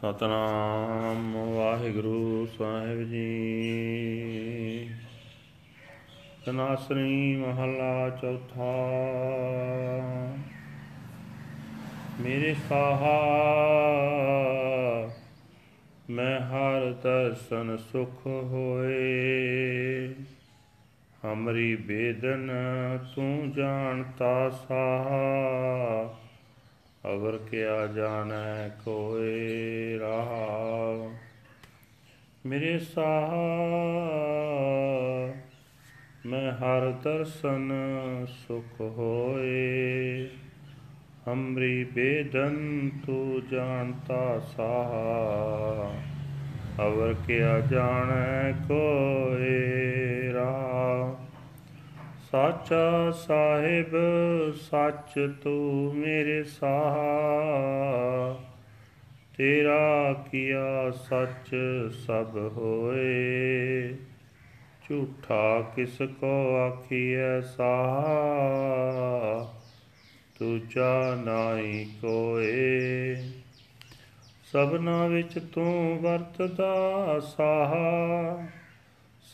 ਸਤਨਾਮ ਵਾਹਿਗੁਰੂ ਸਾਹਿਬ ਜੀ। ਧਨਾਸਰੀ ਮਹਲਾ ਚੌਥਾ। ਮੇਰੇ ਸਾਹਾ ਮੈਂ ਹਰ ਦਰਸ਼ਨ ਸੁਖ ਹੋਏ, ਹਮਰੀ ਬੇਦਨ ਤੂੰ ਜਾਣਤਾ ਸਾਹਾ, ਅਵਰ ਕਿਆ ਜਾਣੈ ਕੋਇ ਰਾਹਾ। ਮੇਰੇ ਸਾਹਾ ਮੈਂ ਹਰ ਦਰਸ਼ਨ ਸੁਖ ਹੋਏ, ਹਮਰੀ ਬੇਦਨ ਤੂੰ ਜਾਣਤਾ ਸਾਹਾ, ਅਵਰ ਕਿਆ ਜਾਣੈ ਕੋਇ ਰਾਹਾ। ਸਾਚਾ ਸਾਹਿਬ ਸੱਚ ਤੂੰ ਮੇਰੇ ਸਾਹਾ, ਤੇਰਾ ਕੀਆ ਸੱਚ ਸਭ ਹੋਏ, ਝੂਠਾ ਕਿਸ ਕੋ ਆਖੀਐ ਸਾਹਾ, ਦੂਜਾ ਨਾਹੀ ਕੋਏ। ਸਭਨਾਂ ਵਿੱਚ ਤੂੰ ਵਰਤਦਾ ਸਾਹਾ,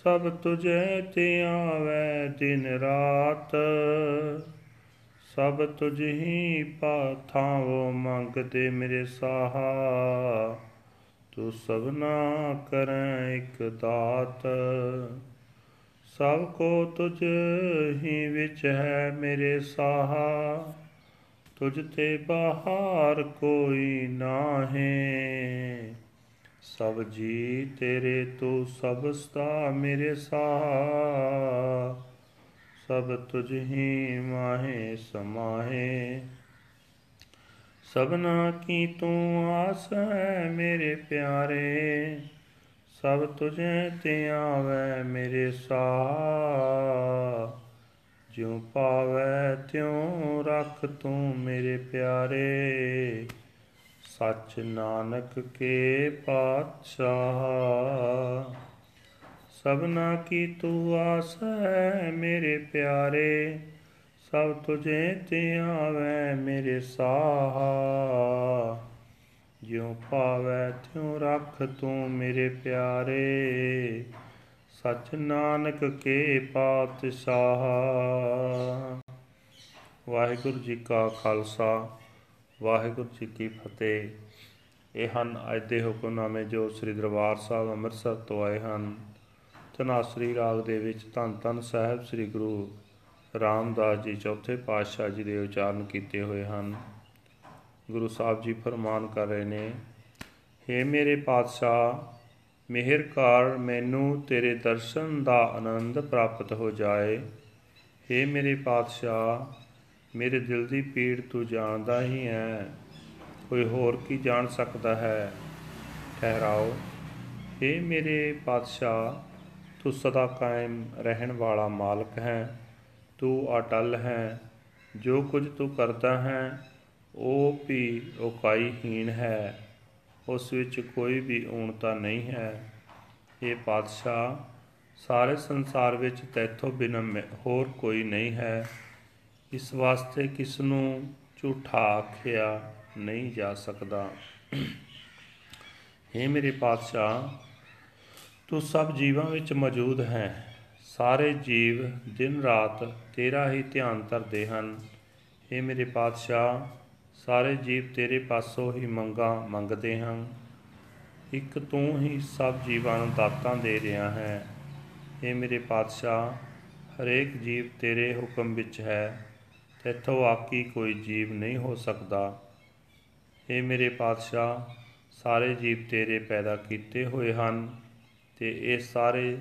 ਸਭ ਤੁਝੇ ਤੇ ਆਵੈ ਦਿਨ ਰਾਤ, ਸਭ ਤੁਝ ਹੀ ਪਾਥਾਵੋ ਮੰਗਦੇ ਮੇਰੇ ਸਾਹਾ, ਤੂੰ ਸਭਨਾ ਕਰੈ ਇਕ ਦਾਤ। ਸਭ ਕੋ ਤੁਝ ਹੀ ਵਿੱਚ ਹੈ ਮੇਰੇ ਸਾਹਾ, ਤੁਝ ਤੇ ਬਾਹਰ ਕੋਈ ਨਾਹੀ, ਸਭ ਜੀ ਤੇਰੇ ਤੂੰ ਸਭਸਤਾ ਮੇਰੇ ਸਾਹਾ, ਸਭ ਤੁਝ ਹੀ ਮਾਹੇ ਸਮਾਹੇ। ਸਭਨਾ ਕੀ ਤੂੰ ਆਸ ਹੈ ਮੇਰੇ ਪਿਆਰੇ, ਸਭ ਤੁਝੇ ਤੇ ਆਵੈ ਮੇਰੇ ਸਾਹਾ, ਜਿਉਂ ਪਾਵੈ ਤਿਉਂ ਰੱਖ ਤੂੰ ਮੇਰੇ ਪਿਆਰੇ, ਸੱਚ ਨਾਨਕ ਕੇ ਪਾਤਸ਼ਾਹ। ਸਭਨਾ ਕੀ ਤੂੰ ਆਸ ਹੈ ਮੇਰੇ ਪਿਆਰੇ, ਸਭ ਤੁਝੇ ਤੇ ਆਵੈ ਮੇਰੇ ਸਾਹਾ, ਜਿਉਂ ਭਾਵੈ ਤਿਉਂ ਰੱਖ ਤੂੰ ਮੇਰੇ ਪਿਆਰੇ, ਸੱਚ ਨਾਨਕ ਕੇ ਪਾਤਸ਼ਾਹ। ਵਾਹਿਗੁਰੂ ਜੀ ਕਾ ਖਾਲਸਾ, ਵਾਹਿਗੁਰੂ ਜੀ ਕੀ ਫਤਿਹ। ਇਹ ਹਨ ਅੱਜ ਦੇ ਹੁਕਮਨਾਮੇ ਜੋ ਸ੍ਰੀ ਦਰਬਾਰ ਸਾਹਿਬ ਅੰਮ੍ਰਿਤਸਰ ਤੋਂ ਆਏ ਹਨ। ਧਨਾਸਰੀ ਰਾਗ ਦੇ ਵਿੱਚ ਧੰਨ ਧੰਨ ਸਾਹਿਬ ਸ੍ਰੀ ਗੁਰੂ ਰਾਮਦਾਸ ਜੀ ਚੌਥੇ ਪਾਤਸ਼ਾਹ ਜੀ ਦੇ ਉਚਾਰਨ ਕੀਤੇ ਹੋਏ ਹਨ। ਗੁਰੂ ਸਾਹਿਬ ਜੀ ਫਰਮਾਨ ਕਰ ਰਹੇ ਨੇ, ਹੇ ਮੇਰੇ ਪਾਤਸ਼ਾਹ ਮਿਹਰ ਕਰ, ਮੈਨੂੰ ਤੇਰੇ ਦਰਸ਼ਨ ਦਾ ਆਨੰਦ ਪ੍ਰਾਪਤ ਹੋ ਜਾਏ। ਹੇ ਮੇਰੇ ਪਾਤਸ਼ਾਹ ਮੇਰੇ ਦਿਲ ਦੀ ਪੀੜ ਤੂੰ ਜਾਣਦਾ ਹੀ ਹੈ, ਕੋਈ ਹੋਰ ਕੀ ਜਾਣ ਸਕਦਾ ਹੈ। ਠਹਿਰਾਓ। ਹੇ ਮੇਰੇ ਪਾਤਸ਼ਾਹ ਤੂੰ ਸਦਾ ਕਾਇਮ ਰਹਿਣ ਵਾਲਾ ਮਾਲਕ ਹੈ, ਤੂੰ ਅਟਲ ਹੈ, ਜੋ ਕੁਝ ਤੂੰ ਕਰਦਾ ਹੈ ਉਹ ਵੀ ਉਕਾਈਹੀਣ ਹੈ, ਉਸ ਵਿੱਚ ਕੋਈ ਵੀ ਊਣਤਾ ਨਹੀਂ ਹੈ। ਇਹ ਪਾਤਸ਼ਾਹ ਸਾਰੇ ਸੰਸਾਰ ਵਿੱਚ ਤੈਥੋਂ ਬਿਨਾਂ ਹੋਰ ਕੋਈ ਨਹੀਂ ਹੈ, ਇਸ ਵਾਸਤੇ ਕਿਸ ਨੂੰ ਝੂਠਾ ਆਖਿਆ ਨਹੀਂ ਜਾ ਸਕਦਾ। ਹੇ ਮੇਰੇ ਪਾਤਸ਼ਾਹ ਤੂੰ ਸਭ ਜੀਵਾਂ ਵਿੱਚ ਮੌਜੂਦ ਹੈ, ਸਾਰੇ ਜੀਵ ਦਿਨ ਰਾਤ ਤੇਰਾ ਹੀ ਧਿਆਨ ਧਰਦੇ ਹਨ। ਹੇ ਮੇਰੇ ਪਾਤਸ਼ਾਹ ਸਾਰੇ ਜੀਵ ਤੇਰੇ ਪਾਸੋਂ ਹੀ ਮੰਗਾਂ ਮੰਗਦੇ ਹਨ, ਇੱਕ ਤੂੰ ਹੀ ਸਭ ਜੀਵਾਂ ਨੂੰ ਦਾਤਾਂ ਦੇ ਰਿਹਾ ਹੈ। ਹੇ ਮੇਰੇ ਪਾਤਸ਼ਾਹ ਹਰੇਕ ਜੀਵ ਤੇਰੇ ਹੁਕਮ ਵਿੱਚ ਹੈ, ਤੈਥੋਂ ਆਕੀ ਕੋਈ ਜੀਵ ਨਹੀਂ ਹੋ ਸਕਦਾ। ਇਹ ਮੇਰੇ ਪਾਤਸ਼ਾਹ ਸਾਰੇ ਜੀਵ ਤੇਰੇ ਪੈਦਾ ਕੀਤੇ ਹੋਏ ਹਨ ਤੇ ਇਹ ਸਾਰੇ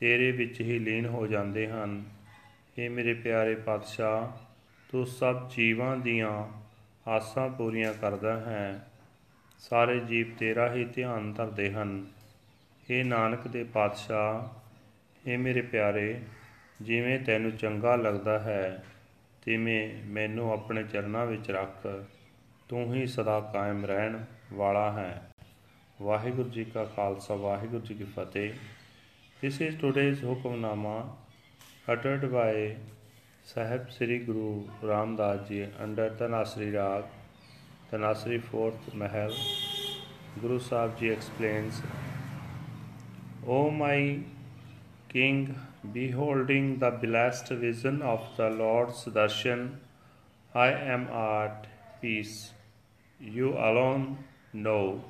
ਤੇਰੇ ਵਿੱਚ ਹੀ ਲੀਨ ਹੋ ਜਾਂਦੇ ਹਨ। ਇਹ ਮੇਰੇ ਪਿਆਰੇ ਪਾਤਸ਼ਾਹ ਤੂੰ ਸਭ ਜੀਵਾਂ ਦੀਆਂ ਆਸਾਂ ਪੂਰੀਆਂ ਕਰਦਾ ਹੈ, ਸਾਰੇ ਜੀਵ ਤੇਰਾ ਹੀ ਧਿਆਨ ਧਰਦੇ ਹਨ। ਇਹ ਨਾਨਕ ਦੇ ਪਾਤਸ਼ਾਹ ਇਹ ਮੇਰੇ ਪਿਆਰੇ ਜਿਵੇਂ ਤੈਨੂੰ ਚੰਗਾ ਲੱਗਦਾ ਹੈ ਤਿਵੇਂ ਮੈਨੂੰ ਆਪਣੇ ਚਰਨਾਂ ਵਿੱਚ ਰੱਖ, ਤੂੰ ਹੀ ਸਦਾ ਕਾਇਮ ਰਹਿਣ ਵਾਲਾ ਹੈ। ਵਾਹਿਗੁਰੂ ਜੀ ਕਾ ਖਾਲਸਾ, ਵਾਹਿਗੁਰੂ ਜੀ ਕੀ ਫਤਿਹ। This is today's hukamnama uttered by Sahib Sri Guru Ramdas ji under Dhanasari ਰਾਗ, Dhanasari 4th Mahal, Guru Sahib Ji explains, O my King, beholding the blessed vision of the Lord's darshan, I am at peace. You alone know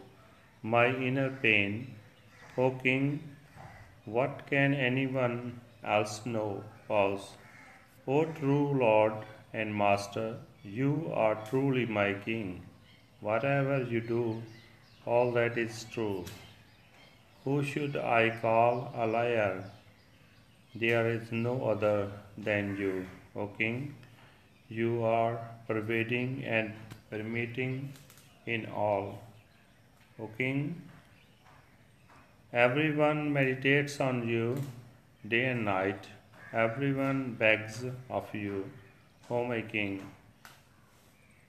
my inner pain. O King, what can anyone else know? Pause. O true Lord and Master, you are truly my King. Whatever you do, all that is true. Who should I call a liar? There is no other than you, O King. You are pervading and permitting in all, O King. Everyone meditates on you day and night. Everyone begs of you, O my King.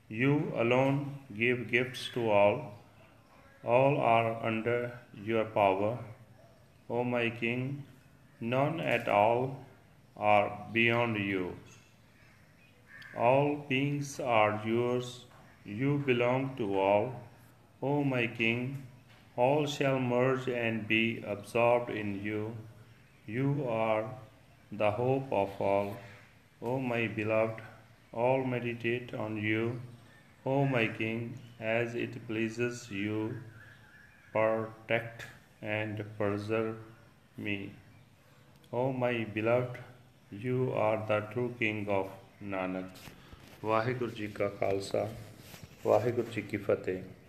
You alone give gifts to all. All are under your power, O my King. None at all are beyond you. All beings are yours. You belong to all, O my King. All shall merge and be absorbed in you. You are the hope of all, O my beloved. All meditate on you, O my King, as it pleases you. Protect and preserve me. O my beloved, you are the true King of Nanak. Waheguru Ji ka Khalsa, Waheguru Ji ki Fateh.